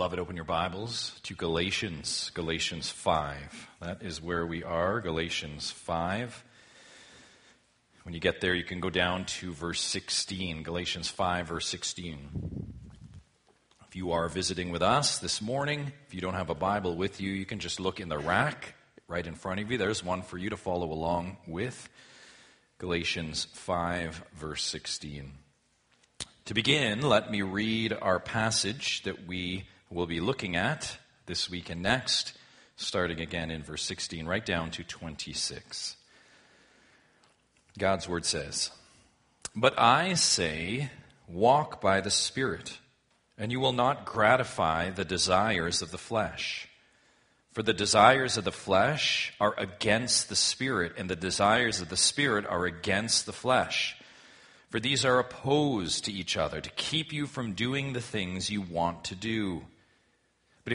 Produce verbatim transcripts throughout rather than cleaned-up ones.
Beloved, open your Bibles to Galatians, Galatians five. That is where we are, Galatians five. When you get there, you can go down to verse sixteen, Galatians five, verse sixteen. If you are visiting with us this morning, if you don't have a Bible with you, you can just look in the rack right in front of you. There's one for you to follow along with. Galatians five, verse sixteen. To begin, let me read our passage that we will be looking at this week and next, starting again in verse sixteen, right down to twenty-six. God's word says, "But I say, walk by the Spirit, and you will not gratify the desires of the flesh. For the desires of the flesh are against the Spirit, and the desires of the Spirit are against the flesh. For these are opposed to each other, to keep you from doing the things you want to do. But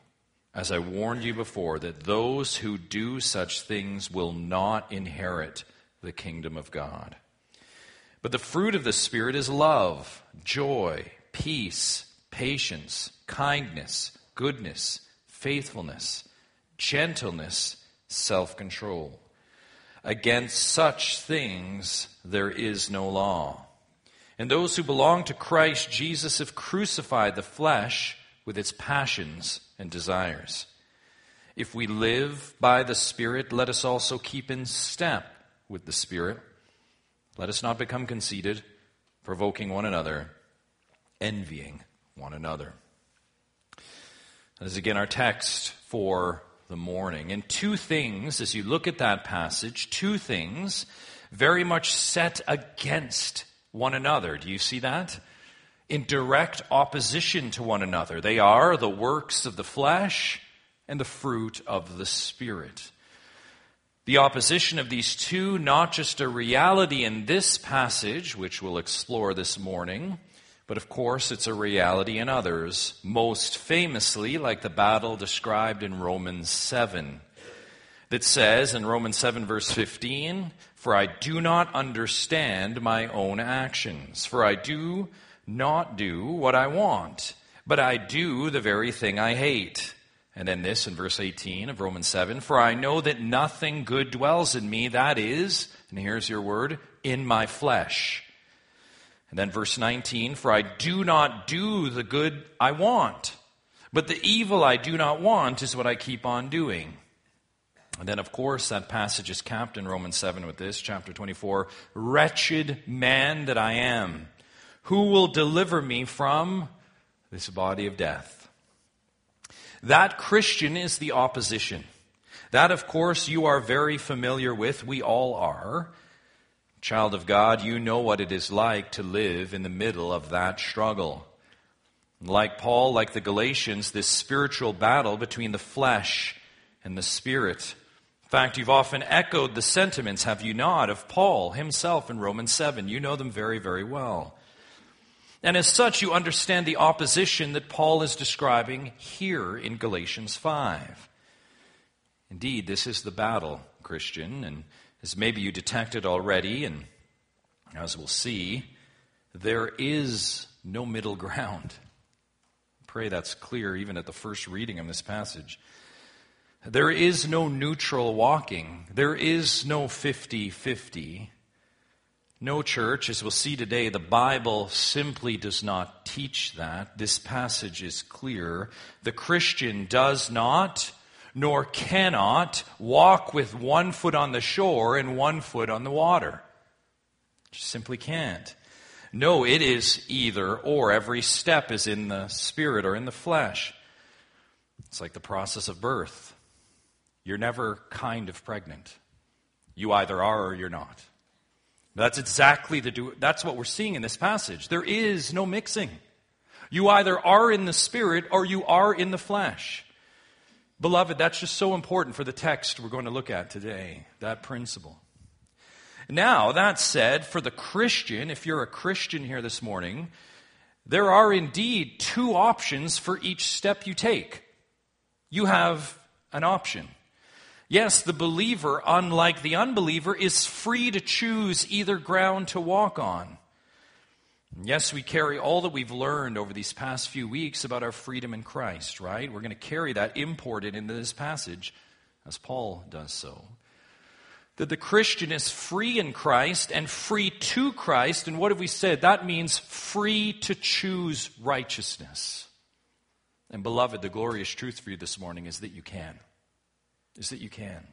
as I warned you before, that those who do such things will not inherit the kingdom of God. But the fruit of the Spirit is love, joy, peace, patience, kindness, goodness, faithfulness, gentleness, self-control. Against such things there is no law. And those who belong to Christ Jesus have crucified the flesh with its passions and desires. If we live by the Spirit, let us also keep in step with the Spirit. Let us not become conceited, provoking one another, envying one another." That is again our text for the morning. And two things, as you look at that passage, two things very much set against one another. Do you see that? In direct opposition to one another. They are the works of the flesh and the fruit of the Spirit. The opposition of these two, not just a reality in this passage, which we'll explore this morning, but of course it's a reality in others, most famously like the battle described in Romans seven. That says in Romans seven verse fifteen, "For I do not understand my own actions, for I do not do what I want, but I do the very thing I hate." And then this in verse eighteen of Romans seven, "For I know that nothing good dwells in me, that is," and here's your word, "in my flesh." And then verse nineteen, "For I do not do the good I want, but the evil I do not want is what I keep on doing." And then, of course, that passage is capped in Romans seven with this, chapter twenty-four, "Wretched man that I am, who will deliver me from this body of death?" That Christian is the opposition. That, of course, you are very familiar with. We all are. Child of God, you know what it is like to live in the middle of that struggle. Like Paul, like the Galatians, this spiritual battle between the flesh and the Spirit. In fact, you've often echoed the sentiments, have you not, of Paul himself in Romans seven. You know them very, very well. And as such, you understand the opposition that Paul is describing here in Galatians five. Indeed, this is the battle, Christian, and as maybe you detected already, and as we'll see, there is no middle ground. I pray that's clear even at the first reading of this passage. There is no neutral walking. There is no fifty-fifty. No, church, as we'll see today, the Bible simply does not teach that. This passage is clear. The Christian does not, nor cannot, walk with one foot on the shore and one foot on the water. Just simply can't. No, it is either or. Every step is in the Spirit or in the flesh. It's like the process of birth. You're never kind of pregnant. You either are or you're not. That's exactly the do- that's what we're seeing in this passage. There is no mixing. You either are in the Spirit or you are in the flesh. Beloved, that's just so important for the text we're going to look at today, that principle. Now, that said, for the Christian, if you're a Christian here this morning, there are indeed two options for each step you take. You have an option. Yes, the believer, unlike the unbeliever, is free to choose either ground to walk on. Yes, we carry all that we've learned over these past few weeks about our freedom in Christ, right? We're going to carry that imported into this passage, as Paul does so. That the Christian is free in Christ and free to Christ. And what have we said? That means free to choose righteousness. And beloved, the glorious truth for you this morning is that you can. Is that you can.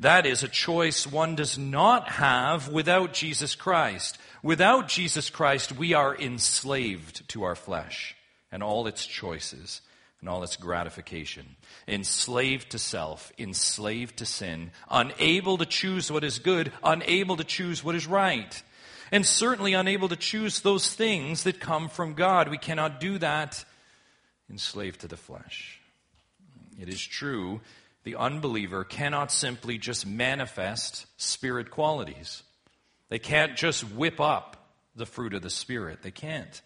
That is a choice one does not have without Jesus Christ. Without Jesus Christ, we are enslaved to our flesh and all its choices and all its gratification. Enslaved to self, enslaved to sin, unable to choose what is good, unable to choose what is right, and certainly unable to choose those things that come from God. We cannot do that, enslaved to the flesh. It is true. The unbeliever cannot simply just manifest spirit qualities. They can't just whip up the fruit of the Spirit. They can't.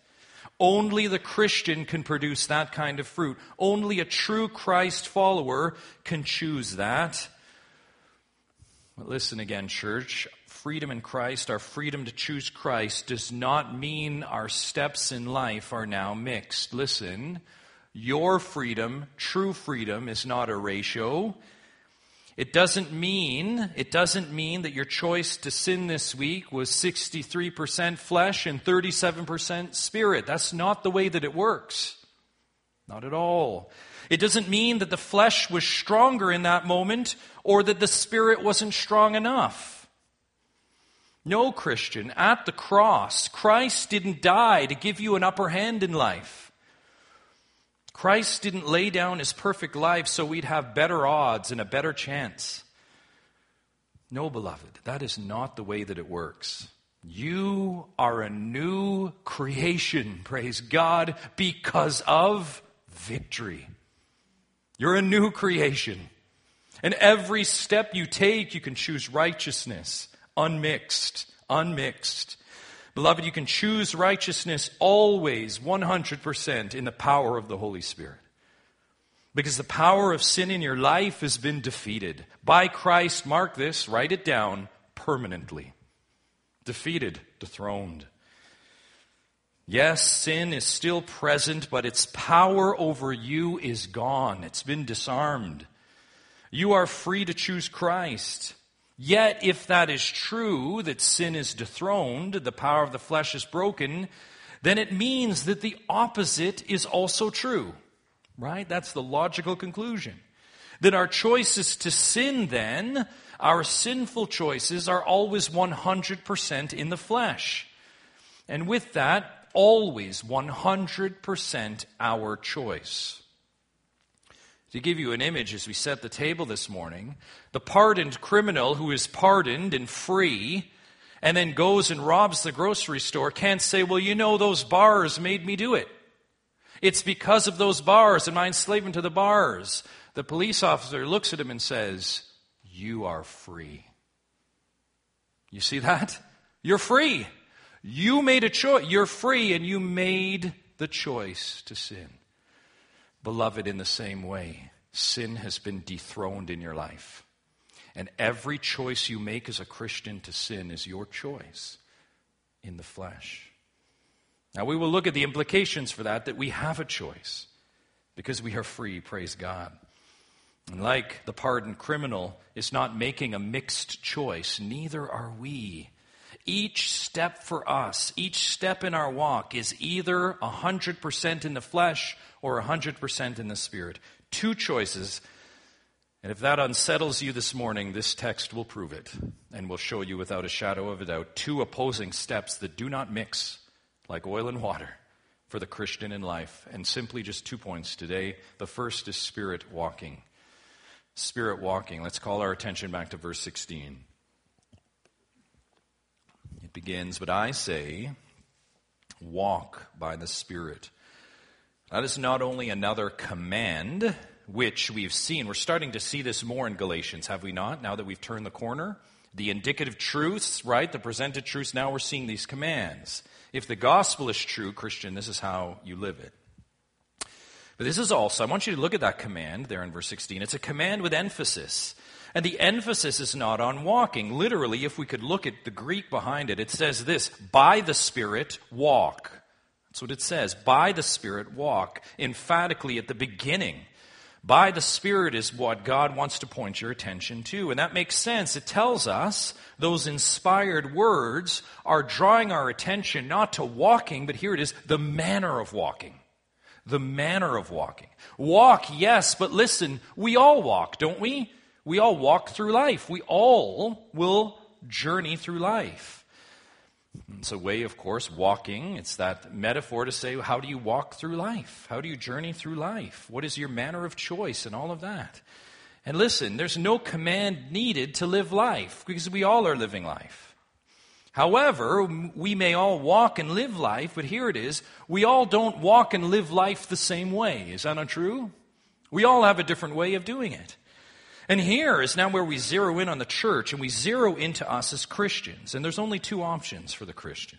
Only the Christian can produce that kind of fruit. Only a true Christ follower can choose that. But listen again, church. Freedom in Christ, our freedom to choose Christ, does not mean our steps in life are now mixed. Listen. Your freedom, true freedom, is not a ratio. It doesn't mean, it doesn't mean that your choice to sin this week was sixty-three percent flesh and thirty-seven percent spirit. That's not the way that it works. Not at all. It doesn't mean that the flesh was stronger in that moment or that the spirit wasn't strong enough. No, Christian, at the cross, Christ didn't die to give you an upper hand in life. Christ didn't lay down his perfect life so we'd have better odds and a better chance. No, beloved, that is not the way that it works. You are a new creation, praise God, because of victory. You're a new creation. And every step you take, you can choose righteousness, unmixed, unmixed. Beloved, you can choose righteousness always, one hundred percent, in the power of the Holy Spirit. Because the power of sin in your life has been defeated. By Christ, mark this, write it down, permanently. Defeated, dethroned. Yes, sin is still present, but its power over you is gone. It's been disarmed. You are free to choose Christ. Yet, if that is true, that sin is dethroned, the power of the flesh is broken, then it means that the opposite is also true, right? That's the logical conclusion. That our choices to sin then, our sinful choices, are always one hundred percent in the flesh. And with that, always one hundred percent our choice. To give you an image as we set the table this morning, the pardoned criminal who is pardoned and free and then goes and robs the grocery store can't say, well, you know, those bars made me do it. It's because of those bars and my enslavement to the bars. The police officer looks at him and says, you are free. You see that? You're free. You made a choice. You're free and you made the choice to sin. Beloved, in the same way, sin has been dethroned in your life. And every choice you make as a Christian to sin is your choice in the flesh. Now, we will look at the implications for that, that we have a choice because we are free, praise God. And like the pardoned criminal is not making a mixed choice, neither are we. Each step for us, each step in our walk is either one hundred percent in the flesh or one hundred percent in the spirit. Two choices. And if that unsettles you this morning, this text will prove it and will show you without a shadow of a doubt two opposing steps that do not mix like oil and water for the Christian in life. And simply just two points today. The first is spirit walking. Spirit walking. Let's call our attention back to verse sixteen. It begins, but I say, walk by the Spirit. That is not only another command, which we've seen. We're starting to see this more in Galatians, have we not? Now that we've turned the corner, the indicative truths, right? The presented truths. Now we're seeing these commands. If the gospel is true, Christian, this is how you live it. But this is also, I want you to look at that command there in verse sixteen. It's a command with emphasis. And the emphasis is not on walking. Literally, if we could look at the Greek behind it, it says this, by the Spirit, walk. That's what it says, by the Spirit, walk, emphatically at the beginning. By the Spirit is what God wants to point your attention to. And that makes sense. It tells us those inspired words are drawing our attention not to walking, but here it is, the manner of walking. The manner of walking. Walk, yes, but listen, we all walk, don't we? We all walk through life. We all will journey through life. It's a way, of course, walking. It's that metaphor to say, how do you walk through life? How do you journey through life? What is your manner of choice and all of that? And listen, there's no command needed to live life because we all are living life. However, we may all walk and live life, but here it is, we all don't walk and live life the same way. Is that not true? We all have a different way of doing it. And here is now where we zero in on the church and we zero into us as Christians. And there's only two options for the Christian.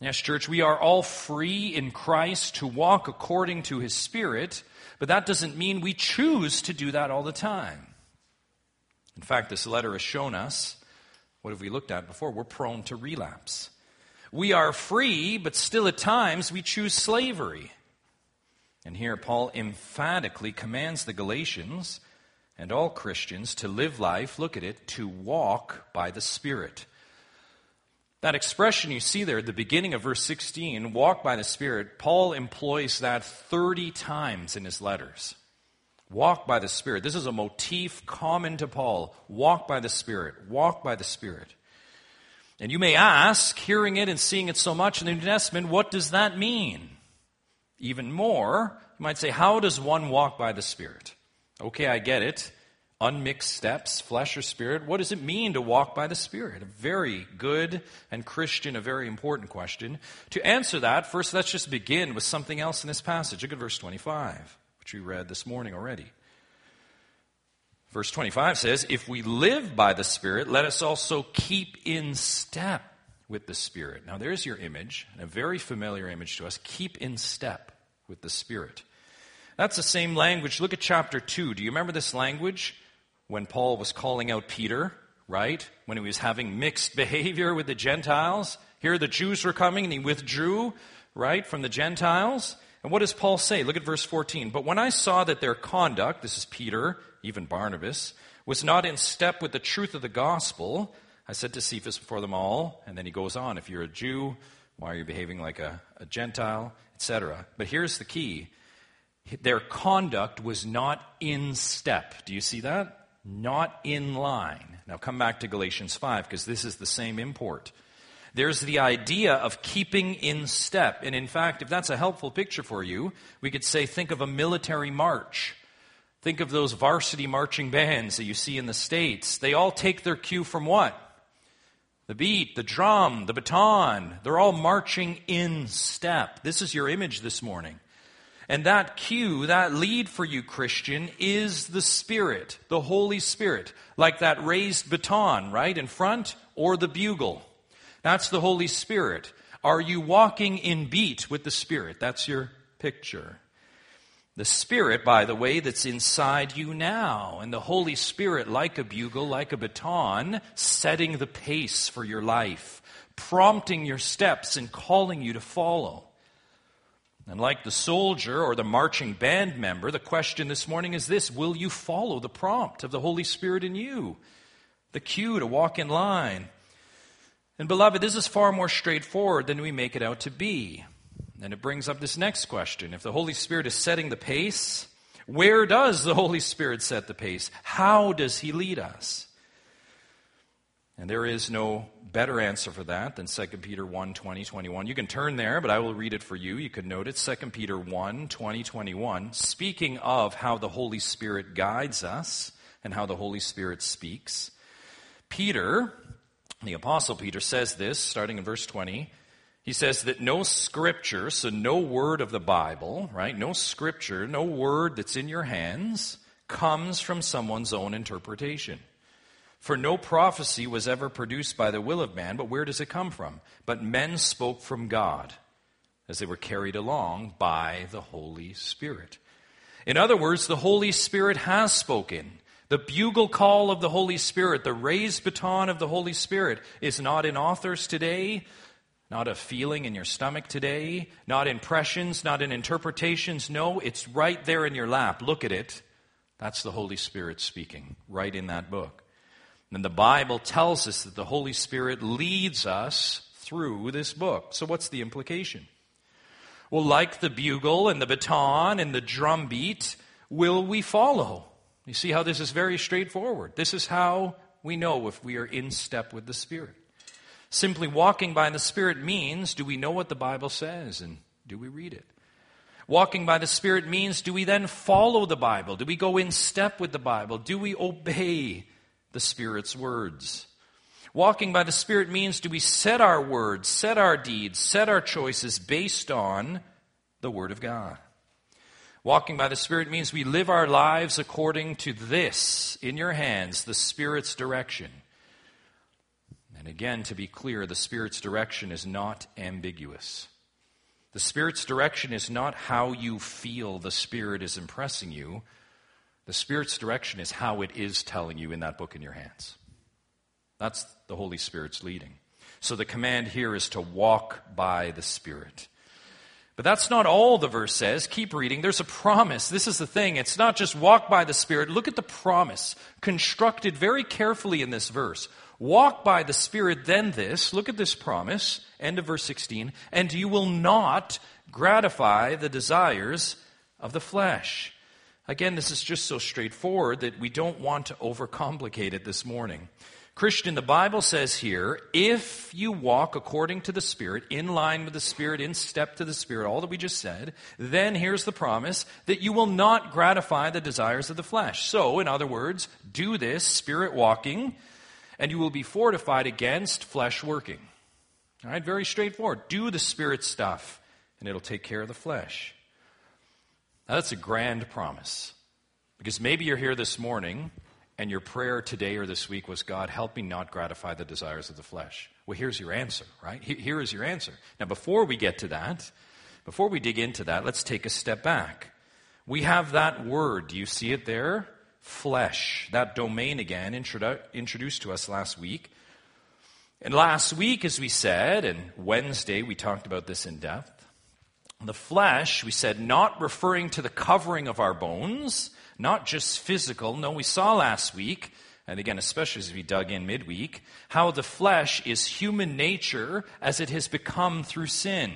Yes, church, we are all free in Christ to walk according to His Spirit, but that doesn't mean we choose to do that all the time. In fact, this letter has shown us, what have we looked at before? We're prone to relapse. We are free, but still at times we choose slavery. And here Paul emphatically commands the Galatians and all Christians to live life, look at it, to walk by the Spirit. That expression you see there at the beginning of verse sixteen, walk by the Spirit, Paul employs that thirty times in his letters. Walk by the Spirit. This is a motif common to Paul. Walk by the Spirit. Walk by the Spirit. And you may ask, hearing it and seeing it so much in the New Testament, what does that mean? Even more, you might say, how does one walk by the Spirit? Okay, I get it. Unmixed steps, flesh or spirit. What does it mean to walk by the Spirit? A very good and Christian, a very important question. To answer that, first let's just begin with something else in this passage. Look at verse twenty-five, which we read this morning already. Verse twenty-five says, if we live by the Spirit, let us also keep in step with the Spirit. Now there's your image, and a very familiar image to us. Keep in step with the Spirit. That's the same language. Look at chapter two. Do you remember this language? When Paul was calling out Peter, right? When he was having mixed behavior with the Gentiles. Here the Jews were coming and he withdrew, right, from the Gentiles. And what does Paul say? Look at verse fourteen. But when I saw that their conduct, this is Peter, even Barnabas, was not in step with the truth of the gospel, I said to Cephas before them all, and then he goes on, if you're a Jew, why are you behaving like a, a Gentile, et cetera. But here's the key. Their conduct was not in step. Do you see that? Not in line. Now come back to Galatians five, because this is the same import. There's the idea of keeping in step. And in fact, if that's a helpful picture for you, we could say, think of a military march. Think of those varsity marching bands that you see in the States. They all take their cue from what? The beat, the drum, the baton. They're all marching in step. This is your image this morning. And that cue, that lead for you, Christian, is the Spirit, the Holy Spirit, like that raised baton, right, in front, or the bugle. That's the Holy Spirit. Are you walking in beat with the Spirit? That's your picture. The Spirit, by the way, that's inside you now, and the Holy Spirit, like a bugle, like a baton, setting the pace for your life, prompting your steps and calling you to follow. And like the soldier or the marching band member, the question this morning is this, will you follow the prompt of the Holy Spirit in you? The cue to walk in line. And beloved, this is far more straightforward than we make it out to be. And it brings up this next question. If the Holy Spirit is setting the pace, where does the Holy Spirit set the pace? How does He lead us? And there is no better answer for that than Second Peter one, twenty, twenty-one. You can turn there, but I will read it for you. You can note it, Second Peter one, twenty, twenty-one. Speaking of how the Holy Spirit guides us and how the Holy Spirit speaks, Peter, the Apostle Peter, says this, starting in verse twenty, He says that no scripture, so no word of the Bible, right? No scripture, no word that's in your hands comes from someone's own interpretation. For no prophecy was ever produced by the will of man, but where does it come from? But men spoke from God as they were carried along by the Holy Spirit. In other words, the Holy Spirit has spoken. The bugle call of the Holy Spirit, the raised baton of the Holy Spirit is not in authors today, not a feeling in your stomach today, not impressions, not in interpretations. No, it's right there in your lap. Look at it. That's the Holy Spirit speaking right in that book. And the Bible tells us that the Holy Spirit leads us through this book. So what's the implication? Well, like the bugle and the baton and the drumbeat, will we follow? You see how this is very straightforward. This is how we know if we are in step with the Spirit. Simply walking by the Spirit means, do we know what the Bible says and do we read it? Walking by the Spirit means, do we then follow the Bible? Do we go in step with the Bible? Do we obey the Spirit's words? Walking by the Spirit means, do we set our words, set our deeds, set our choices based on the Word of God? Walking by the Spirit means we live our lives according to this, in your hands, the Spirit's direction. And again, to be clear, the Spirit's direction is not ambiguous. The Spirit's direction is not how you feel the Spirit is impressing you. The Spirit's direction is how it is telling you in that book in your hands. That's the Holy Spirit's leading. So the command here is to walk by the Spirit. But that's not all the verse says. Keep reading. There's a promise. This is the thing. It's not just walk by the Spirit. Look at the promise constructed very carefully in this verse. Walk by the Spirit, then this. Look at this promise. End of verse sixteen. And you will not gratify the desires of the flesh. Again, this is just so straightforward that we don't want to overcomplicate it this morning. Christian, the Bible says here, if you walk according to the Spirit, in line with the Spirit, in step to the Spirit, all that we just said, then here's the promise that you will not gratify the desires of the flesh. So, in other words, do this, Spirit walking, and you will be fortified against flesh working. All right, very straightforward. Do the Spirit stuff, and it'll take care of the flesh. Now, that's a grand promise, because maybe you're here this morning and your prayer today or this week was, God, help me not gratify the desires of the flesh. Well, here's your answer, right? Here is your answer. Now, before we get to that, before we dig into that, let's take a step back. We have that word. Do you see it there? Flesh, that domain again introdu- introduced to us last week. And last week, as we said, and Wednesday, we talked about this in depth. The flesh, we said, not referring to the covering of our bones, not just physical. No, we saw last week, and again, especially as we dug in midweek, how the flesh is human nature as it has become through sin.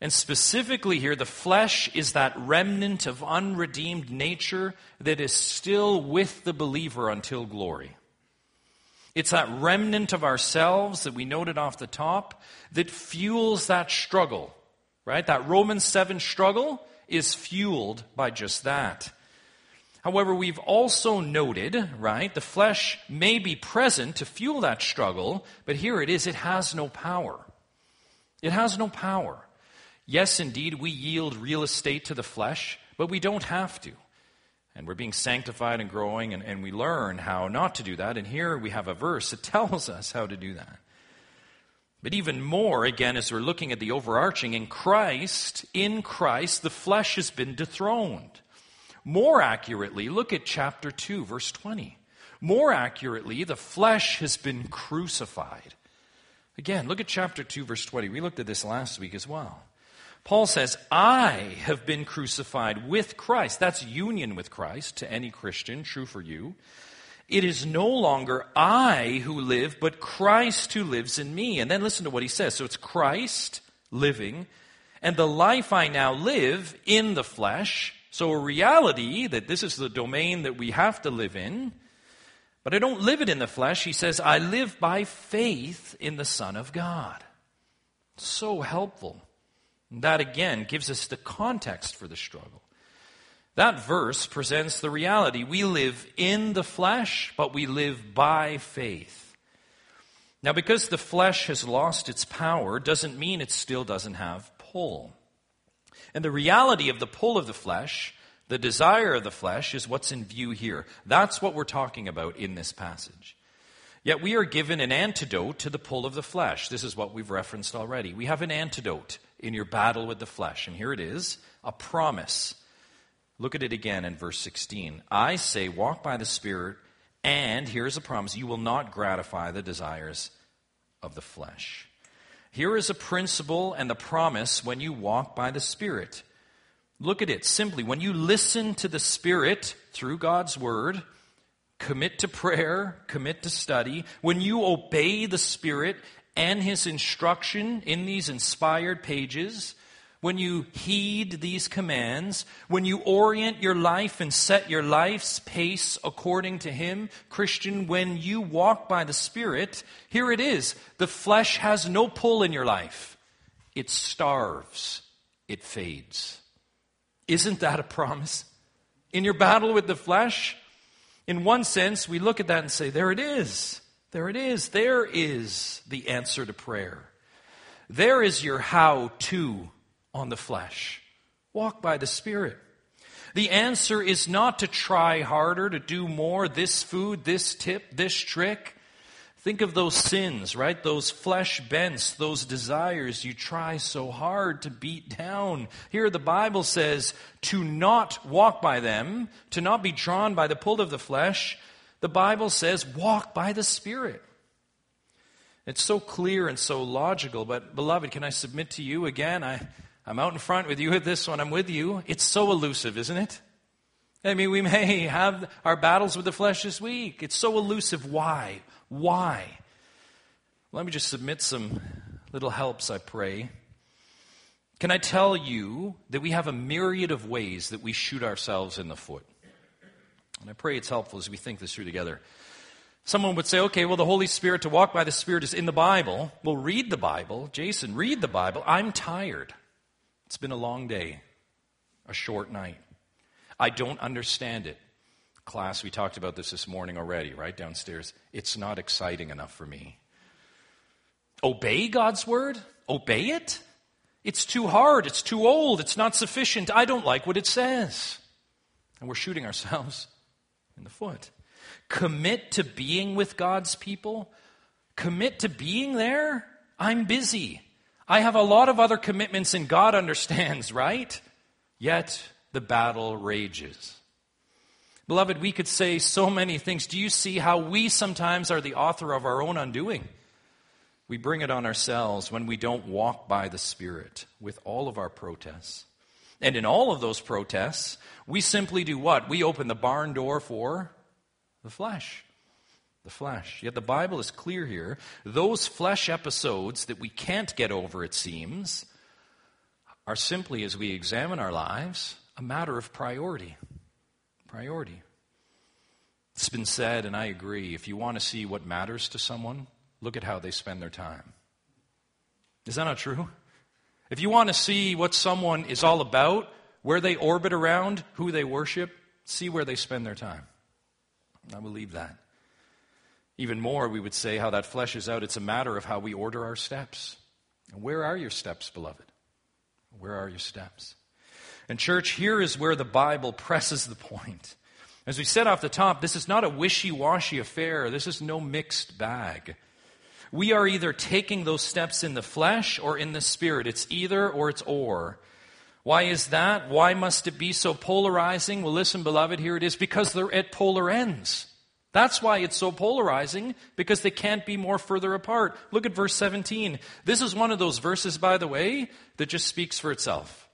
And specifically here, the flesh is that remnant of unredeemed nature that is still with the believer until glory. It's that remnant of ourselves that we noted off the top that fuels that struggle. Right? That Romans seven struggle is fueled by just that. However, we've also noted, right, the flesh may be present to fuel that struggle, but here it is, it has no power. It has no power. Yes, indeed, we yield real estate to the flesh, but we don't have to. And we're being sanctified and growing, and, and we learn how not to do that. And here we have a verse that tells us how to do that. But even more, again, as we're looking at the overarching, in Christ, in Christ, the flesh has been dethroned. More accurately, look at chapter two, verse twenty. More accurately, the flesh has been crucified. Again, look at chapter two, verse twenty. We looked at this last week as well. Paul says, I have been crucified with Christ. That's union with Christ to any Christian, true for you. It is no longer I who live, but Christ who lives in me. And then listen to what he says. So it's Christ living, and the life I now live in the flesh. So a reality that this is the domain that we have to live in. But I don't live it in the flesh. He says, I live by faith in the Son of God. So helpful. And that again gives us the context for the struggle. That verse presents the reality. We live in the flesh, but we live by faith. Now, because the flesh has lost its power doesn't mean it still doesn't have pull. And the reality of the pull of the flesh, the desire of the flesh, is what's in view here. That's what we're talking about in this passage. Yet we are given an antidote to the pull of the flesh. This is what we've referenced already. We have an antidote in your battle with the flesh. And here it is, a promise. Look at it again in verse sixteen. I say, walk by the Spirit, and here's a promise, you will not gratify the desires of the flesh. Here is a principle and the promise when you walk by the Spirit. Look at it simply. When you listen to the Spirit through God's Word, commit to prayer, commit to study, when you obey the Spirit and His instruction in these inspired pages, when you heed these commands, when you orient your life and set your life's pace according to Him, Christian, when you walk by the Spirit, here it is, the flesh has no pull in your life. It starves. It fades. Isn't that a promise? In your battle with the flesh, in one sense, we look at that and say, there it is. There it is. There is the answer to prayer. There is your how-to on the flesh. Walk by the Spirit. The answer is not to try harder, to do more, this food, this tip, this trick. Think of those sins, right? Those flesh bents, those desires you try so hard to beat down. Here the Bible says to not walk by them, to not be drawn by the pull of the flesh. The Bible says walk by the Spirit. It's so clear and so logical, but beloved, can I submit to you again? I... I'm out in front with you at this one. I'm with you. It's so elusive, isn't it? I mean, we may have our battles with the flesh this week. It's so elusive. Why? Why? Let me just submit some little helps, I pray. Can I tell you that we have a myriad of ways that we shoot ourselves in the foot? And I pray it's helpful as we think this through together. Someone would say, okay, well, the Holy Spirit, to walk by the Spirit, is in the Bible. Well, read the Bible. Jason, read the Bible. I'm tired. It's been a long day, a short night. I don't understand it. Class, we talked about this this morning already, right, downstairs. It's not exciting enough for me. Obey God's word? Obey it? It's too hard. It's too old. It's not sufficient. I don't like what it says. And we're shooting ourselves in the foot. Commit to being with God's people. Commit to being there. I'm busy. I have a lot of other commitments, and God understands, right? Yet the battle rages. Beloved, we could say so many things. Do you see how we sometimes are the author of our own undoing? We bring it on ourselves when we don't walk by the Spirit with all of our protests. And in all of those protests, we simply do what? We open the barn door for the flesh. The flesh. Yet the Bible is clear here. Those flesh episodes that we can't get over, it seems, are simply, as we examine our lives, a matter of priority. Priority. It's been said, and I agree, if you want to see what matters to someone, look at how they spend their time. Is that not true? If you want to see what someone is all about, where they orbit around, who they worship, see where they spend their time. I believe that. Even more, we would say how that fleshes out. It's a matter of how we order our steps. And where are your steps, beloved? Where are your steps? And church, here is where the Bible presses the point. As we said off the top, this is not a wishy-washy affair. This is no mixed bag. We are either taking those steps in the flesh or in the Spirit. It's either or it's or. Why is that? Why must it be so polarizing? Well, listen, beloved, here it is. Because they're at polar ends. That's why it's so polarizing, because they can't be more further apart. Look at verse seventeen. This is one of those verses, by the way, that just speaks for itself.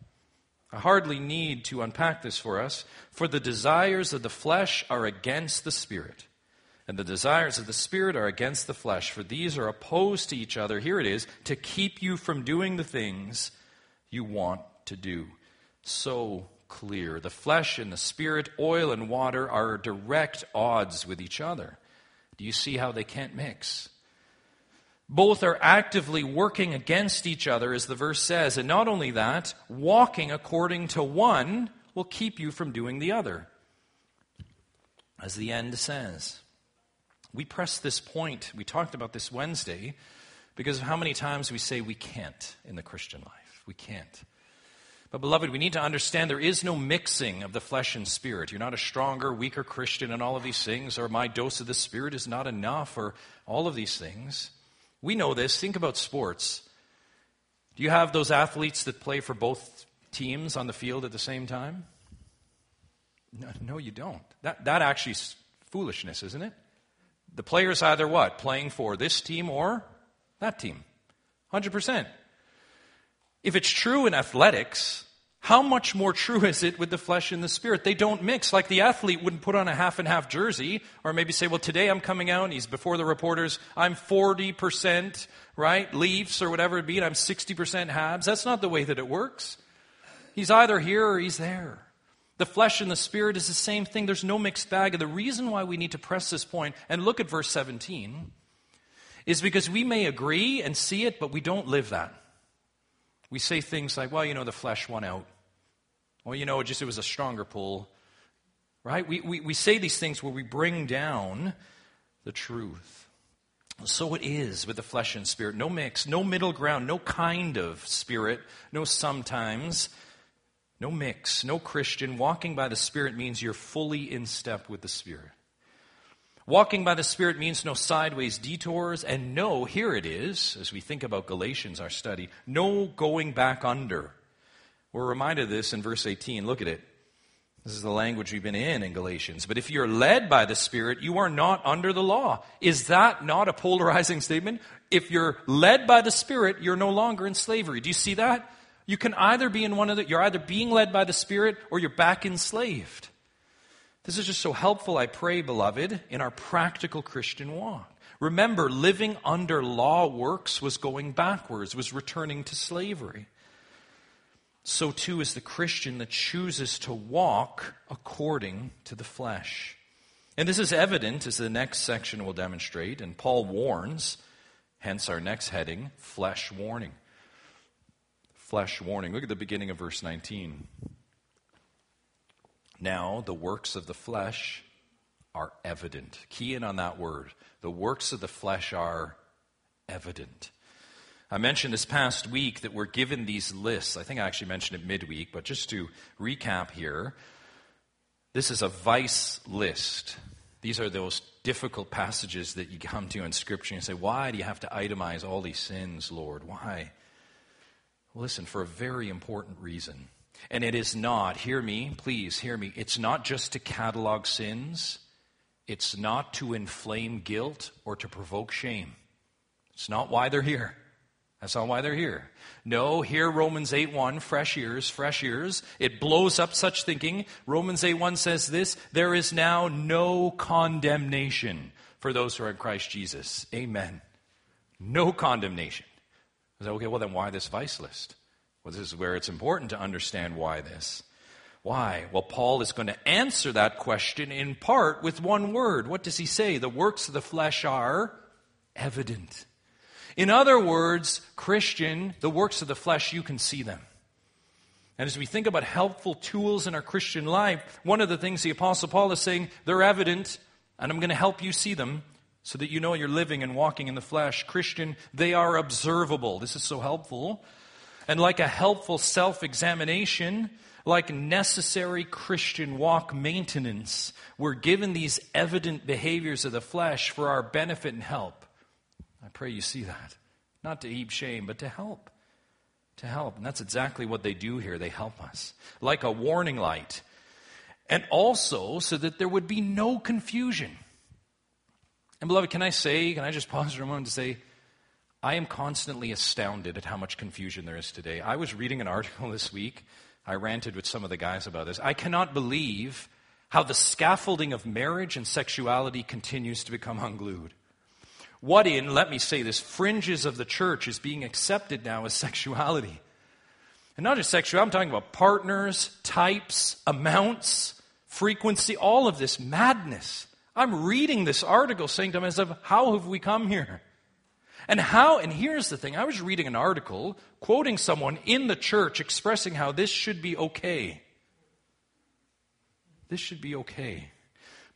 I hardly need to unpack this for us. For the desires of the flesh are against the Spirit, and the desires of the Spirit are against the flesh, for these are opposed to each other, here it is, to keep you from doing the things you want to do. So clear. The flesh and the Spirit, oil and water, are direct odds with each other. Do you see how they can't mix? Both are actively working against each other, as the verse says. And not only that, walking according to one will keep you from doing the other, as the end says. We press this point, we talked about this Wednesday, because of how many times we say we can't in the Christian life. We can't. But beloved, we need to understand there is no mixing of the flesh and spirit. You're not a stronger, weaker Christian and all of these things, or my dose of the spirit is not enough, or all of these things. We know this. Think about sports. Do you have those athletes that play for both teams on the field at the same time? No, no you don't. That, that actually is foolishness, isn't it? The player's either what? Playing for this team or that team. one hundred percent. If it's true in athletics, how much more true is it with the flesh and the spirit? They don't mix. Like the athlete wouldn't put on a half and half jersey, or maybe say, well, today I'm coming out, and he's before the reporters, I'm forty percent, right, Leafs or whatever it be, and I'm sixty percent Habs. That's not the way that it works. He's either here or he's there. The flesh and the spirit is the same thing. There's no mixed bag. And the reason why we need to press this point and look at verse seventeen is because we may agree and see it, but we don't live that. We say things like, well, you know, the flesh won out. Well, you know, it just it was a stronger pull, right? We, we, we say these things where we bring down the truth. So it is with the flesh and spirit. No mix, no middle ground, no kind of spirit, no sometimes. No mix, no Christian. Walking by the Spirit means you're fully in step with the Spirit. Walking by the Spirit means no sideways detours, and no, here it is, as we think about Galatians, our study, no going back under. We're reminded of this in verse eighteen. Look at it. This is the language we've been in in Galatians. But if you're led by the Spirit, you are not under the law. Is that not a polarizing statement? If you're led by the Spirit, you're no longer in slavery. Do you see that? You can either be in one of the, you're either being led by the Spirit or you're back enslaved. This is just so helpful, I pray, beloved, in our practical Christian walk. Remember, living under law works was going backwards, was returning to slavery. So too is the Christian that chooses to walk according to the flesh. And this is evident, as the next section will demonstrate, and Paul warns, hence our next heading, flesh warning. Flesh warning. Look at the beginning of verse nineteen. Now the works of the flesh are evident. Key in on that word. The works of the flesh are evident. I mentioned this past week that we're given these lists. I think I actually mentioned it midweek, but just to recap here, this is a vice list. These are those difficult passages that you come to in Scripture and say, why do you have to itemize all these sins, Lord? Why? Listen, for a very important reason. And it is not, hear me, please hear me, it's not just to catalog sins. It's not to inflame guilt or to provoke shame. It's not why they're here. That's not why they're here. No, here Romans eight one, fresh ears, fresh ears. It blows up such thinking. Romans eight one says this, there is now no condemnation for those who are in Christ Jesus. Amen. No condemnation. I said, okay, well then why this vice list? Well, this is where it's important to understand why this. Why? Well, Paul is going to answer that question in part with one word. What does he say? The works of the flesh are evident. In other words, Christian, the works of the flesh, you can see them. And as we think about helpful tools in our Christian life, one of the things the Apostle Paul is saying, they're evident, and I'm going to help you see them, so that you know you're living and walking in the flesh. Christian, they are observable. This is so helpful. And like a helpful self-examination, like necessary Christian walk maintenance, we're given these evident behaviors of the flesh for our benefit and help. I pray you see that. Not to heap shame, but to help. To help. And that's exactly what they do here. They help us. Like a warning light. And also so that there would be no confusion. And beloved, can I say, can I just pause for a moment to say, I am constantly astounded at how much confusion there is today. I was reading an article this week. I ranted with some of the guys about this. I cannot believe how the scaffolding of marriage and sexuality continues to become unglued. What in, let me say this, fringes of the church is being accepted now as sexuality. And not just sexuality, I'm talking about partners, types, amounts, frequency, all of this madness. I'm reading this article saying to myself, how have we come here? And how, and here's the thing, I was reading an article quoting someone in the church expressing how this should be okay. This should be okay.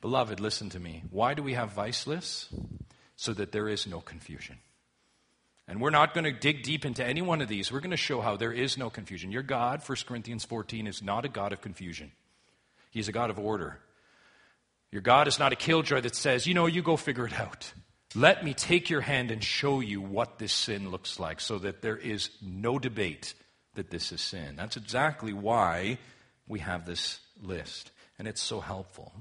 Beloved, listen to me. Why do we have vice lists? So that there is no confusion. And we're not going to dig deep into any one of these. We're going to show how there is no confusion. Your God, First Corinthians fourteen, is not a God of confusion. He's a God of order. Your God is not a killjoy that says, you know, you go figure it out. Let me take your hand and show you what this sin looks like so that there is no debate that this is sin. That's exactly why we have this list. And it's so helpful.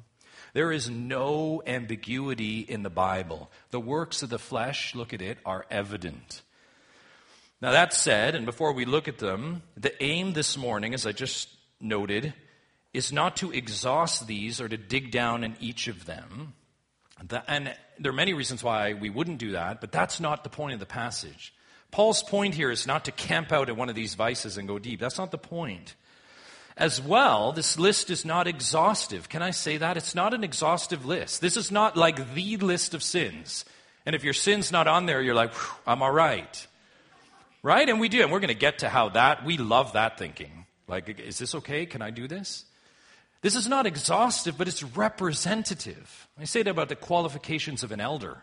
There is no ambiguity in the Bible. The works of the flesh, look at it, are evident. Now that said, and before we look at them, the aim this morning, as I just noted, is not to exhaust these or to dig down in each of them. And there are many reasons why we wouldn't do that, but that's not the point of the passage. Paul's point here is not to camp out at one of these vices and go deep. That's not the point. As well, this list is not exhaustive. Can I say that? It's not an exhaustive list. This is not like the list of sins. And if your sin's not on there, you're like, I'm all right. Right? And we do. And we're going to get to how that, we love that thinking. Like, is this okay? Can I do this? This is not exhaustive, but it's representative. I say that about the qualifications of an elder.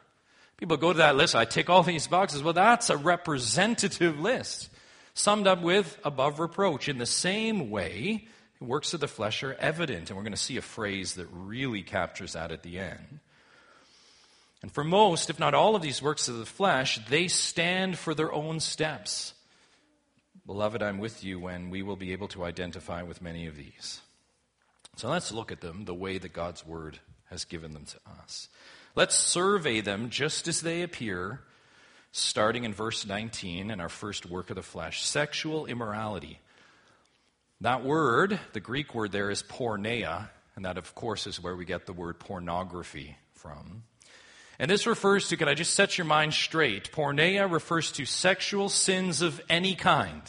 People go to that list, I tick all these boxes. Well, that's a representative list. Summed up with above reproach. In the same way, works of the flesh are evident. And we're going to see a phrase that really captures that at the end. And for most, if not all of these works of the flesh, they stand for their own steps. Beloved, I'm with you when we will be able to identify with many of these. So let's look at them the way that God's word has given them to us. Let's survey them just as they appear, starting in verse nineteen in our first work of the flesh, sexual immorality. That word, the Greek word there is porneia, and that, of course, is where we get the word pornography from. And this refers to, can I just set your mind straight, porneia refers to sexual sins of any kind,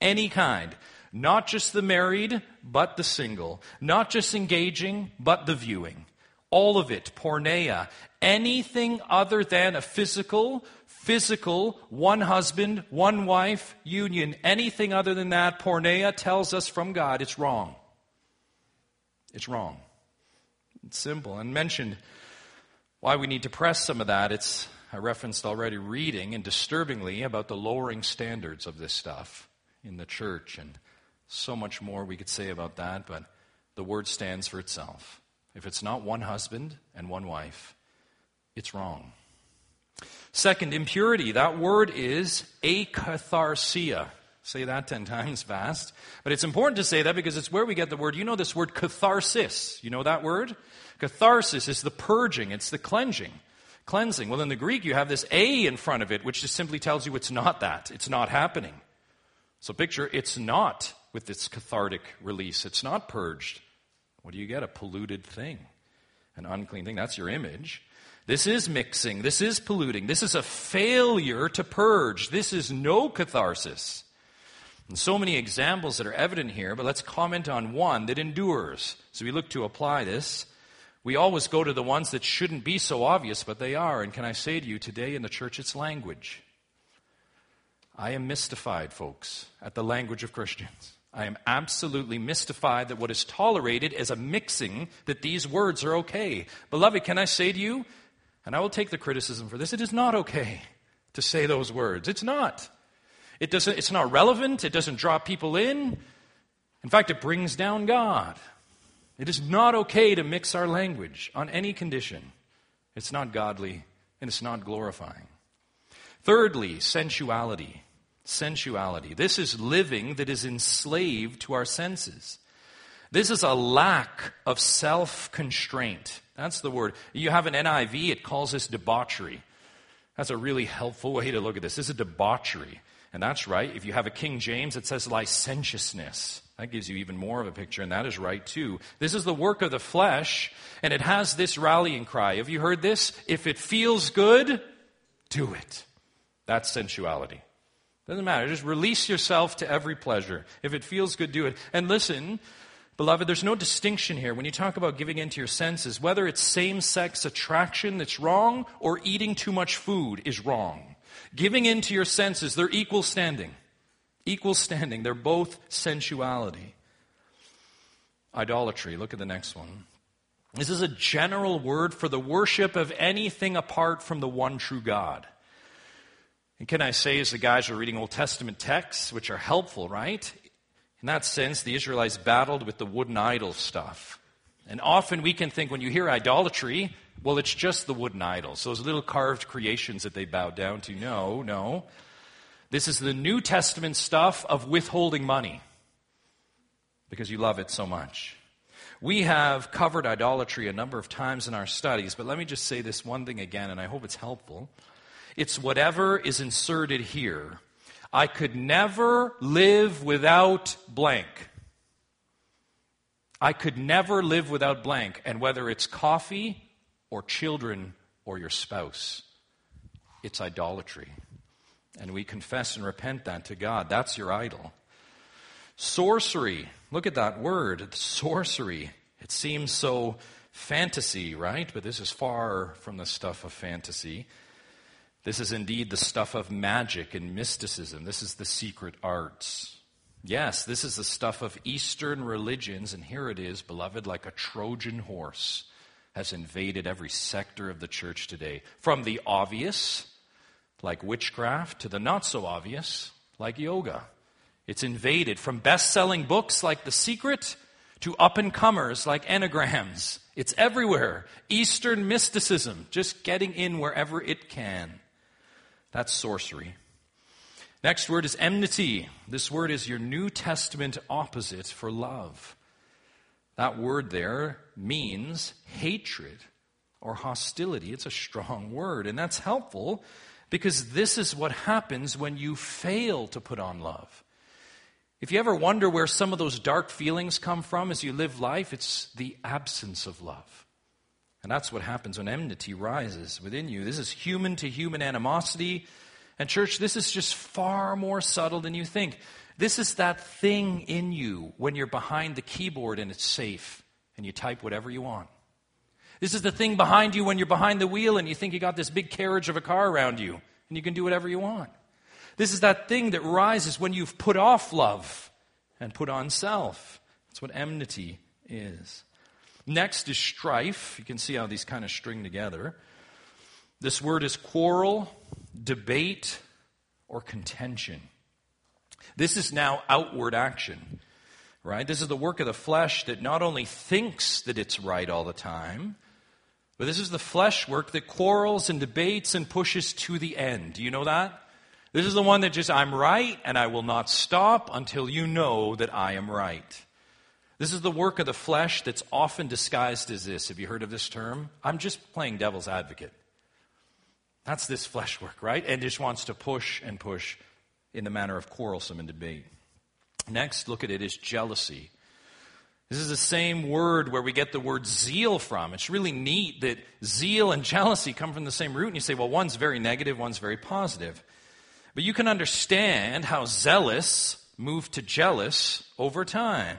any kind, not just the married, but the single, not just engaging, but the viewing. All of it, porneia, anything other than a physical, physical, one husband, one wife union, anything other than that, porneia tells us from God it's wrong. It's wrong. It's simple. And mentioned why we need to press some of that. It's, I referenced already, reading and disturbingly about the lowering standards of this stuff in the church, and so much more we could say about that, but the word stands for itself. If it's not one husband and one wife, it's wrong. Second, impurity. That word is akatharsia. Say that ten times fast. But it's important to say that because it's where we get the word. You know this word catharsis. You know that word? Catharsis is the purging. It's the cleansing. Cleansing. Well, in the Greek, you have this a in front of it, which just simply tells you it's not that. It's not happening. So picture it's not with its cathartic release. It's not purged. What do you get? A polluted thing, an unclean thing. That's your image. This is mixing. This is polluting. This is a failure to purge. This is no catharsis. And so many examples that are evident here, but let's comment on one that endures. So we look to apply this. We always go to the ones that shouldn't be so obvious, but they are. And can I say to you, today in the church, it's language. I am mystified, folks, at the language of Christians. I am absolutely mystified that what is tolerated is a mixing, that these words are okay. Beloved, can I say to you, and I will take the criticism for this, it is not okay to say those words. It's not. It doesn't. It's not relevant. It doesn't draw people in. In fact, it brings down God. It is not okay to mix our language on any condition. It's not godly, and it's not glorifying. Thirdly, sensuality. Sensuality. This is living that is enslaved to our senses. This is a lack of self-constraint. That's the word. You have an N I V, it calls this debauchery. That's a really helpful way to look at this. This is debauchery. And that's right. If you have a King James, it says licentiousness. That gives you even more of a picture, and that is right too. This is the work of the flesh, and it has this rallying cry. Have you heard this? If it feels good, do it. That's sensuality. Doesn't matter. Just release yourself to every pleasure. If it feels good, do it. And listen, beloved, there's no distinction here. When you talk about giving in to your senses, whether it's same-sex attraction that's wrong or eating too much food is wrong. Giving in to your senses, they're equal standing. Equal standing. They're both sensuality. Idolatry. Look at the next one. This is a general word for the worship of anything apart from the one true God. And can I say, as the guys are reading Old Testament texts, which are helpful, right? In that sense, the Israelites battled with the wooden idol stuff. And often we can think when you hear idolatry, well, it's just the wooden idols, those little carved creations that they bowed down to. No, no. This is the New Testament stuff of withholding money because you love it so much. We have covered idolatry a number of times in our studies, but let me just say this one thing again, and I hope it's helpful. It's whatever is inserted here. I could never live without blank. I could never live without blank. And whether it's coffee or children or your spouse, it's idolatry. And we confess and repent that to God. That's your idol. Sorcery. Look at that word, sorcery. It seems so fantasy, right? But this is far from the stuff of fantasy. This is indeed the stuff of magic and mysticism. This is the secret arts. Yes, this is the stuff of Eastern religions, and here it is, beloved, like a Trojan horse, has invaded every sector of the church today. From the obvious, like witchcraft, to the not-so-obvious, like yoga. It's invaded from best-selling books like The Secret to up-and-comers like Enneagrams. It's everywhere. Eastern mysticism, just getting in wherever it can. That's sorcery. Next word is enmity. This word is your New Testament opposite for love. That word there means hatred or hostility. It's a strong word, and that's helpful because this is what happens when you fail to put on love. If you ever wonder where some of those dark feelings come from as you live life, it's the absence of love. And that's what happens when enmity rises within you. This is human-to-human animosity. And church, this is just far more subtle than you think. This is that thing in you when you're behind the keyboard and it's safe and you type whatever you want. This is the thing behind you when you're behind the wheel and you think you got this big carriage of a car around you and you can do whatever you want. This is that thing that rises when you've put off love and put on self. That's what enmity is. Next is strife. You can see how these kind of string together. This word is quarrel, debate, or contention. This is now outward action, right? This is the work of the flesh that not only thinks that it's right all the time, but this is the flesh work that quarrels and debates and pushes to the end. Do you know that? This is the one that just, I'm right, and I will not stop until you know that I am right. This is the work of the flesh that's often disguised as this. Have you heard of this term? I'm just playing devil's advocate. That's this flesh work, right? And just wants to push and push in the manner of quarrelsome and debate. Next, look at it, is jealousy. This is the same word where we get the word zeal from. It's really neat that zeal and jealousy come from the same root, and you say, well, one's very negative, one's very positive. But you can understand how zealous moved to jealous over time.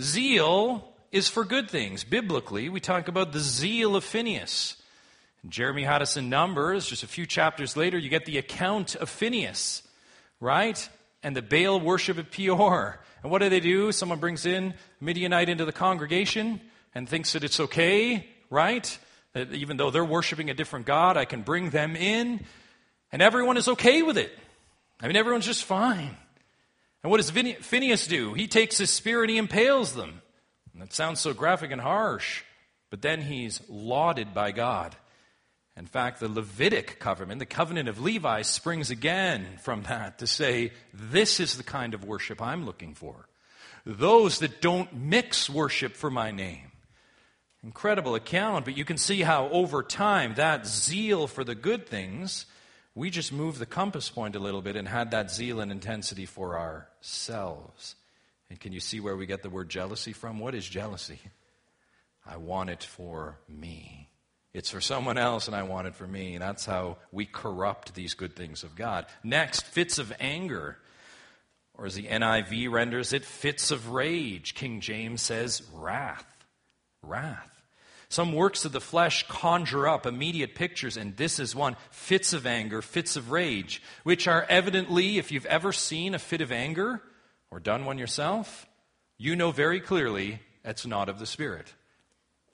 Zeal is for good things. Biblically, we talk about the zeal of Phineas. Jeremy had us in Numbers. Just a few chapters later, you get the account of Phineas, right? And the Baal worship at Peor. And what do they do? Someone brings in Midianite into the congregation and thinks that it's okay, right? That even though they're worshiping a different God, I can bring them in. And everyone is okay with it. I mean, everyone's just fine. And what does Phineas do? He takes his spear and he impales them. And that sounds so graphic and harsh. But then he's lauded by God. In fact, the Levitic covenant, the covenant of Levi, springs again from that to say, this is the kind of worship I'm looking for. Those that don't mix worship for my name. Incredible account, but you can see how over time that zeal for the good things, we just moved the compass point a little bit and had that zeal and intensity for ourselves. And can you see where we get the word jealousy from? What is jealousy? I want it for me. It's for someone else and I want it for me. And that's how we corrupt these good things of God. Next, fits of anger. Or as the N I V renders it, fits of rage. King James says wrath. Wrath. Some works of the flesh conjure up immediate pictures, and this is one, fits of anger, fits of rage, which are evidently, if you've ever seen a fit of anger or done one yourself, you know very clearly it's not of the Spirit.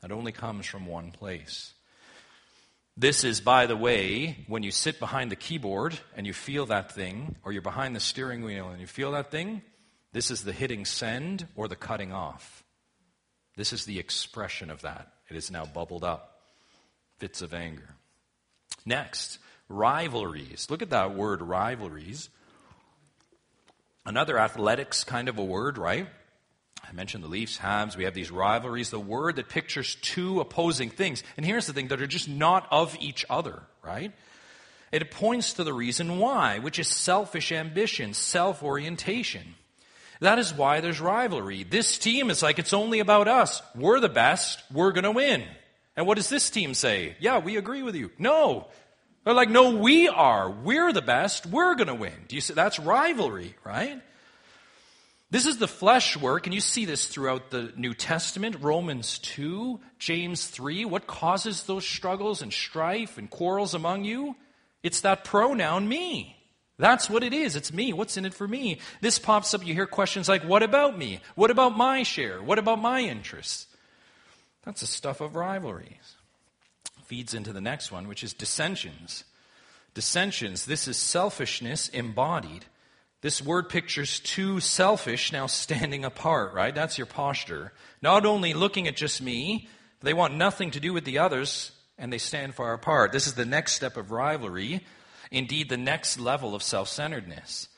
It only comes from one place. This is, by the way, when you sit behind the keyboard and you feel that thing, or you're behind the steering wheel and you feel that thing, this is the hitting send or the cutting off. This is the expression of that. It is now bubbled up. Fits of anger. Next, rivalries. Look at that word, rivalries. Another athletics kind of a word, right? I mentioned the Leafs, Habs. We have these rivalries. The word that pictures two opposing things. And here's the thing, that are just not of each other, right? It points to the reason why, which is selfish ambition, self-orientation. That is why there's rivalry. This team is like, it's only about us. We're the best. We're going to win. And what does this team say? Yeah, we agree with you. No. They're like, no, we are. We're the best. We're going to win. Do you see? That's rivalry, right? This is the flesh work, and you see this throughout the New Testament. Romans two, James three. What causes those struggles and strife and quarrels among you? It's that pronoun me. That's what it is. It's me. What's in it for me? This pops up. You hear questions like, what about me? What about my share? What about my interests? That's the stuff of rivalries. Feeds into the next one, which is dissensions. Dissensions. This is selfishness embodied. This word pictures two selfish now standing apart, right? That's your posture. Not only looking at just me, they want nothing to do with the others, and they stand far apart. This is the next step of rivalry. Indeed, the next level of self-centeredness.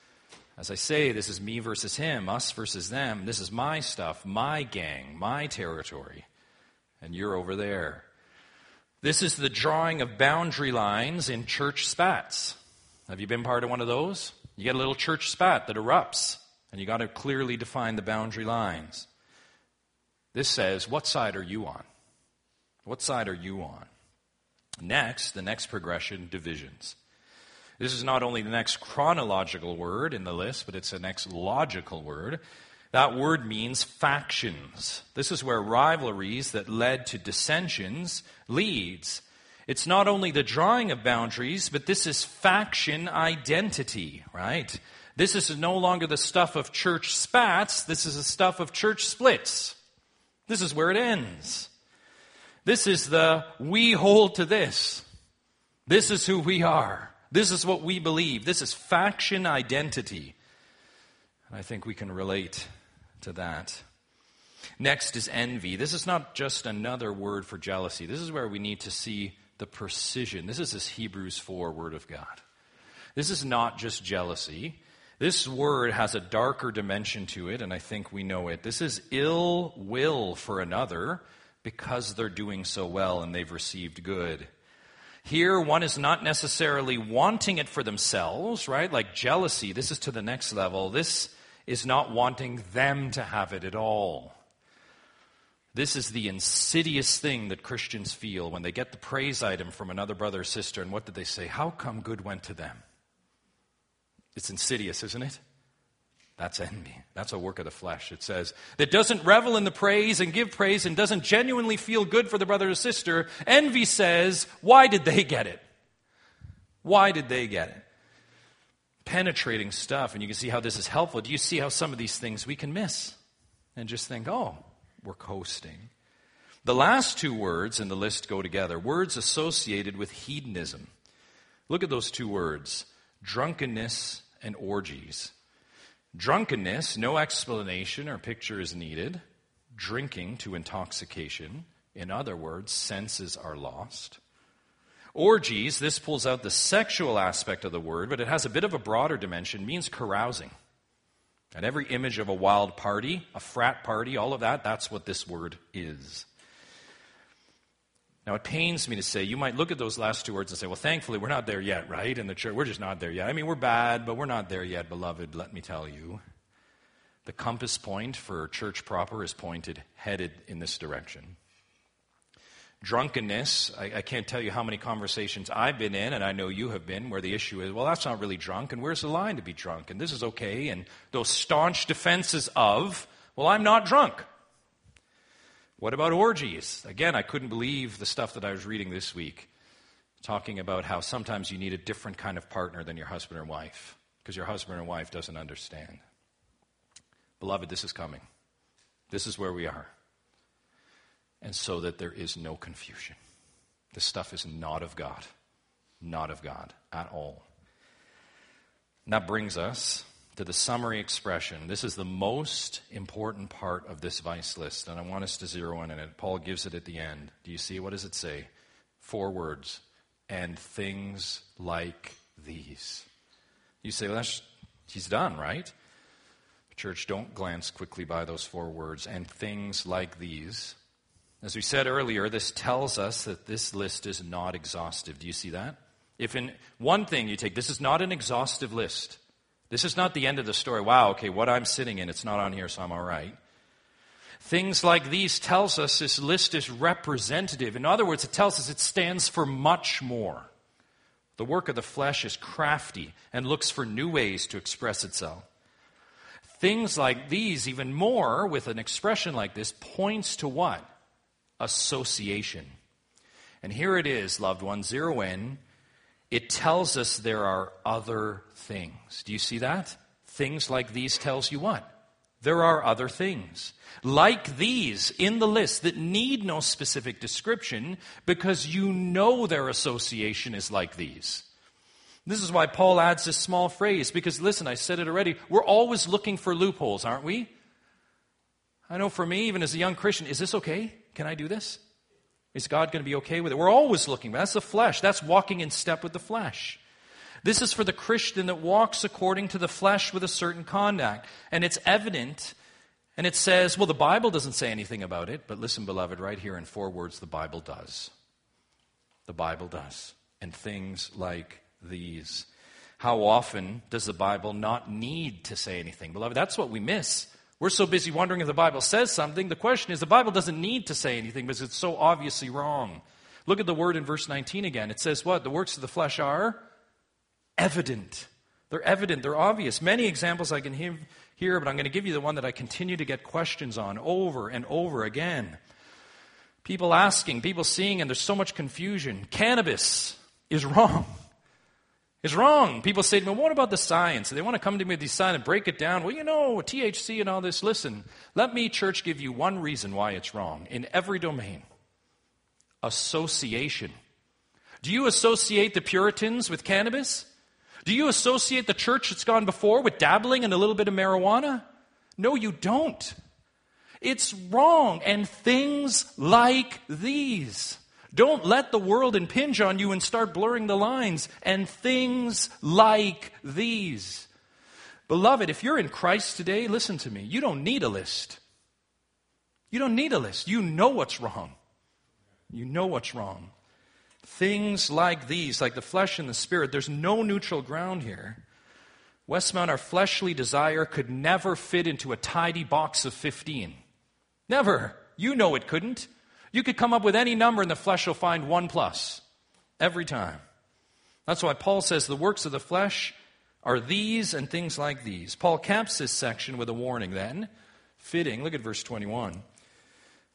As I say, this is me versus him, us versus them. This is my stuff, my gang, my territory. And you're over there. This is the drawing of boundary lines in church spats. Have you been part of one of those? You get a little church spat that erupts, and you got to clearly define the boundary lines. This says, what side are you on? What side are you on? Next, the next progression, divisions. This is not only the next chronological word in the list, but it's the next logical word. That word means factions. This is where rivalries that led to dissensions leads. It's not only the drawing of boundaries, but this is faction identity, right? This is no longer the stuff of church spats. This is the stuff of church splits. This is where it ends. This is the we hold to this. This is who we are. This is what we believe. This is faction identity. And I think we can relate to that. Next is envy. This is not just another word for jealousy. This is where we need to see the precision. This is this Hebrews four word of God. This is not just jealousy. This word has a darker dimension to it, and I think we know it. This is ill will for another because they're doing so well and they've received good. Here, one is not necessarily wanting it for themselves, right? Like jealousy, this is to the next level. This is not wanting them to have it at all. This is the insidious thing that Christians feel when they get the praise item from another brother or sister, and what did they say? How come good went to them? It's insidious, isn't it? That's envy. That's a work of the flesh. It says, that doesn't revel in the praise and give praise and doesn't genuinely feel good for the brother or sister. Envy says, why did they get it? Why did they get it? Penetrating stuff, and you can see how this is helpful. Do you see how some of these things we can miss? And just think, oh, we're coasting. The last two words in the list go together. Words associated with hedonism. Look at those two words, drunkenness and orgies. Drunkenness, no explanation or picture is needed. Drinking to intoxication. In other words, senses are lost. Orgies, this pulls out the sexual aspect of the word, but it has a bit of a broader dimension, means carousing. And every image of a wild party, a frat party, all of that, that's what this word is. Now, it pains me to say, you might look at those last two words and say, well, thankfully, we're not there yet, right? In the church, we're just not there yet. I mean, we're bad, but we're not there yet, beloved, let me tell you. The compass point for church proper is pointed, headed in this direction. Drunkenness, I, I can't tell you how many conversations I've been in, and I know you have been, where the issue is, well, that's not really drunk, and where's the line to be drunk? And this is okay, and those staunch defenses of, well, I'm not drunk. What about orgies? Again, I couldn't believe the stuff that I was reading this week, talking about how sometimes you need a different kind of partner than your husband or wife, because your husband or wife doesn't understand. Beloved, this is coming. This is where we are. and so that there is no confusion. This stuff is not of God, not of God at all. And that brings us to the summary expression. This is the most important part of this vice list, and I want us to zero in on it. Paul gives it at the end. Do you see? What does it say? Four words. And things like these. You say, well, that's, he's done, right? Church, don't glance quickly by those four words. And things like these. As we said earlier, this tells us that this list is not exhaustive. Do you see that? If in one thing you take, this is not an exhaustive list. This is not the end of the story. Wow, okay, what I'm sitting in, it's not on here, so I'm all right. Things like these tells us this list is representative. In other words, it tells us it stands for much more. The work of the flesh is crafty and looks for new ways to express itself. Things like these, even more, with an expression like this, points to what? Association. And here it is, loved ones, zero in. It tells us there are other things. Do you see that? Things like these tells you what? There are other things. Like these in the list that need no specific description because you know their association is like these. This is why Paul adds this small phrase because, listen, I said it already, we're always looking for loopholes, aren't we? I know for me, even as a young Christian, is this okay? Can I do this? Is God going to be okay with it? We're always looking. That's the flesh. That's walking in step with the flesh. This is for the Christian that walks according to the flesh with a certain conduct. And it's evident, and it says, well, the Bible doesn't say anything about it, but listen, beloved, right here in four words, the Bible does. The Bible does. And things like these. How often does the Bible not need to say anything? Beloved, that's what we miss. We're so busy wondering if the Bible says something. The question is, the Bible doesn't need to say anything because it's so obviously wrong. Look at the word in verse nineteen again. It says what? The works of the flesh are evident. They're evident. They're obvious. Many examples I can give here, but I'm going to give you the one that I continue to get questions on over and over again. People asking, people seeing, and there's so much confusion. Cannabis is wrong. It's wrong. People say to me, what about the science? They want to come to me with this science and break it down. Well, you know, T H C and all this. Listen, let me, church, give you one reason why it's wrong in every domain. Association. Do you associate the Puritans with cannabis? Do you associate the church that's gone before with dabbling in a little bit of marijuana? No, you don't. It's wrong. And things like these. Don't let the world impinge on you and start blurring the lines. And things like these. Beloved, if you're in Christ today, listen to me. You don't need a list. You don't need a list. You know what's wrong. You know what's wrong. Things like these, like the flesh and the spirit, there's no neutral ground here. Westmont, our fleshly desire could never fit into a tidy box of fifteen. Never. You know it couldn't. You could come up with any number and the flesh will find one plus every time. That's why Paul says the works of the flesh are these and things like these. Paul caps this section with a warning then. Fitting, look at verse twenty-one.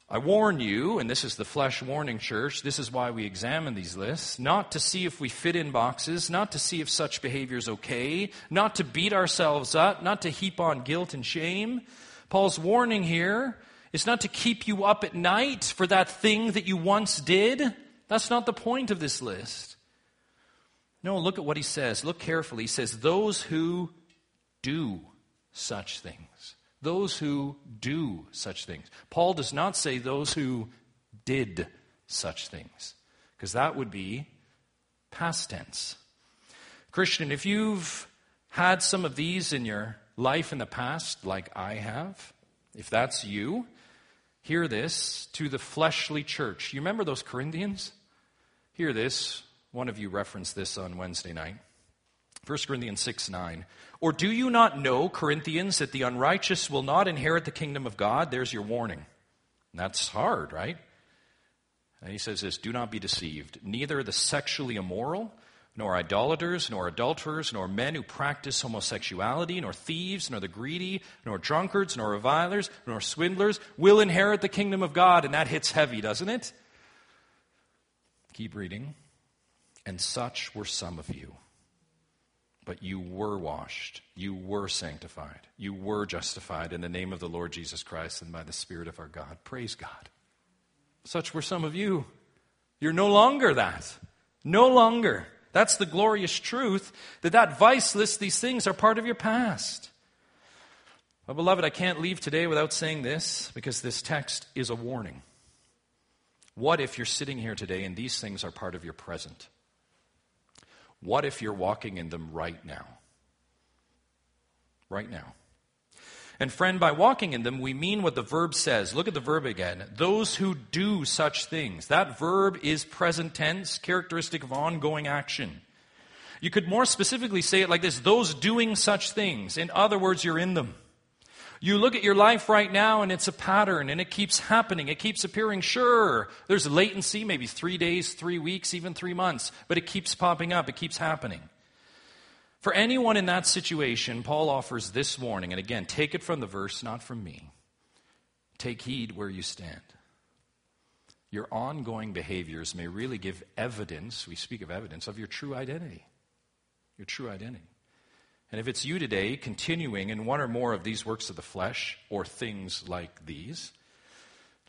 I warn you, and this is the flesh warning, church, this is why we examine these lists, not to see if we fit in boxes, not to see if such behavior is okay, not to beat ourselves up, not to heap on guilt and shame. Paul's warning here, it's not to keep you up at night for that thing that you once did. That's not the point of this list. No, look at what he says. Look carefully. He says, those who do such things. Those who do such things. Paul does not say those who did such things, because that would be past tense. Christian, if you've had some of these in your life in the past, like I have, if that's you, hear this to the fleshly church. You remember those Corinthians? Hear this. One of you referenced this on Wednesday night. First Corinthians six nine. Or do you not know, Corinthians, that the unrighteous will not inherit the kingdom of God? There's your warning. And that's hard, right? And he says this, do not be deceived. Neither the sexually immoral, nor idolaters, nor adulterers, nor men who practice homosexuality, nor thieves, nor the greedy, nor drunkards, nor revilers, nor swindlers will inherit the kingdom of God. And that hits heavy, doesn't it? Keep reading. And such were some of you. But you were washed, you were sanctified, you were justified in the name of the Lord Jesus Christ and by the Spirit of our God. Praise God. Such were some of you. You're no longer that. No longer. That's the glorious truth, that that vice list, these things are part of your past. Well, beloved, I can't leave today without saying this, because this text is a warning. What if you're sitting here today and these things are part of your present? What if you're walking in them right now? Right now. And friend, by walking in them, we mean what the verb says. Look at the verb again. Those who do such things. That verb is present tense, characteristic of ongoing action. You could more specifically say it like this. Those doing such things. In other words, you're in them. You look at your life right now and it's a pattern and it keeps happening. It keeps appearing. Sure, there's latency, maybe three days, three weeks, even three months. But it keeps popping up. It keeps happening. For anyone in that situation, Paul offers this warning. And again, take it from the verse, not from me. Take heed where you stand. Your ongoing behaviors may really give evidence, we speak of evidence, of your true identity. Your true identity. And if it's you today continuing in one or more of these works of the flesh or things like these,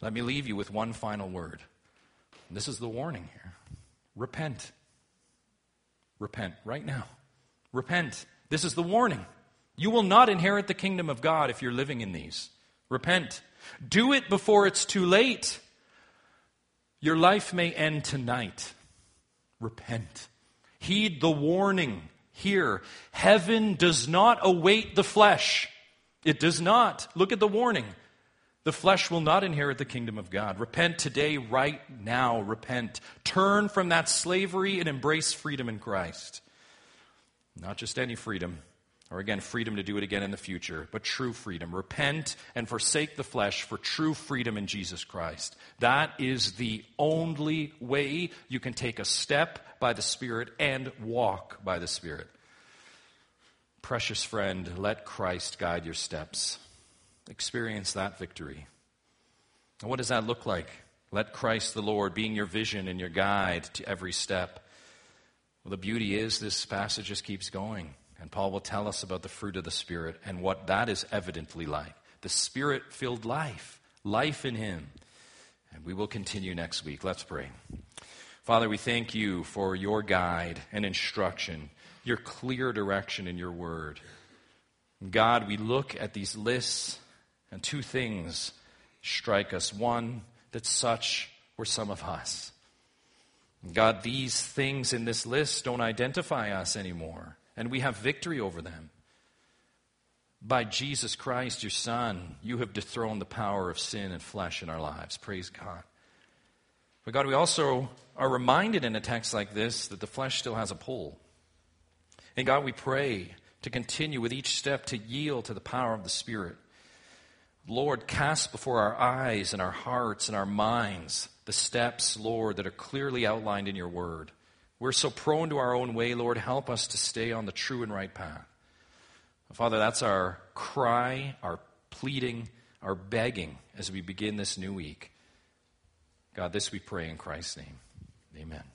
let me leave you with one final word. And this is the warning here. Repent. Repent right now. Repent. This is the warning. You will not inherit the kingdom of God if you're living in these. Repent. Do it before it's too late. Your life may end tonight. Repent. Heed the warning here. Heaven does not await the flesh. It does not. Look at the warning. The flesh will not inherit the kingdom of God. Repent today, right now. Repent. Turn from that slavery and embrace freedom in Christ. Not just any freedom, or again, freedom to do it again in the future, but true freedom. Repent and forsake the flesh for true freedom in Jesus Christ. That is the only way you can take a step by the Spirit and walk by the Spirit. Precious friend, let Christ guide your steps. Experience that victory. And what does that look like? Let Christ the Lord being your vision and your guide to every step. Well, the beauty is this passage just keeps going. And Paul will tell us about the fruit of the Spirit and what that is evidently like. The Spirit-filled life. Life in Him. And we will continue next week. Let's pray. Father, we thank you for your guide and instruction, your clear direction in your word. God, we look at these lists and two things strike us. One, that such were some of us. God, these things in this list don't identify us anymore, and we have victory over them. By Jesus Christ, your Son, you have dethroned the power of sin and flesh in our lives. Praise God. But God, we also are reminded in a text like this that the flesh still has a pull. And God, we pray to continue with each step to yield to the power of the Spirit. Lord, cast before our eyes and our hearts and our minds the steps, Lord, that are clearly outlined in your word. We're so prone to our own way, Lord. Help us to stay on the true and right path. Father, that's our cry, our pleading, our begging as we begin this new week. God, this we pray in Christ's name. Amen.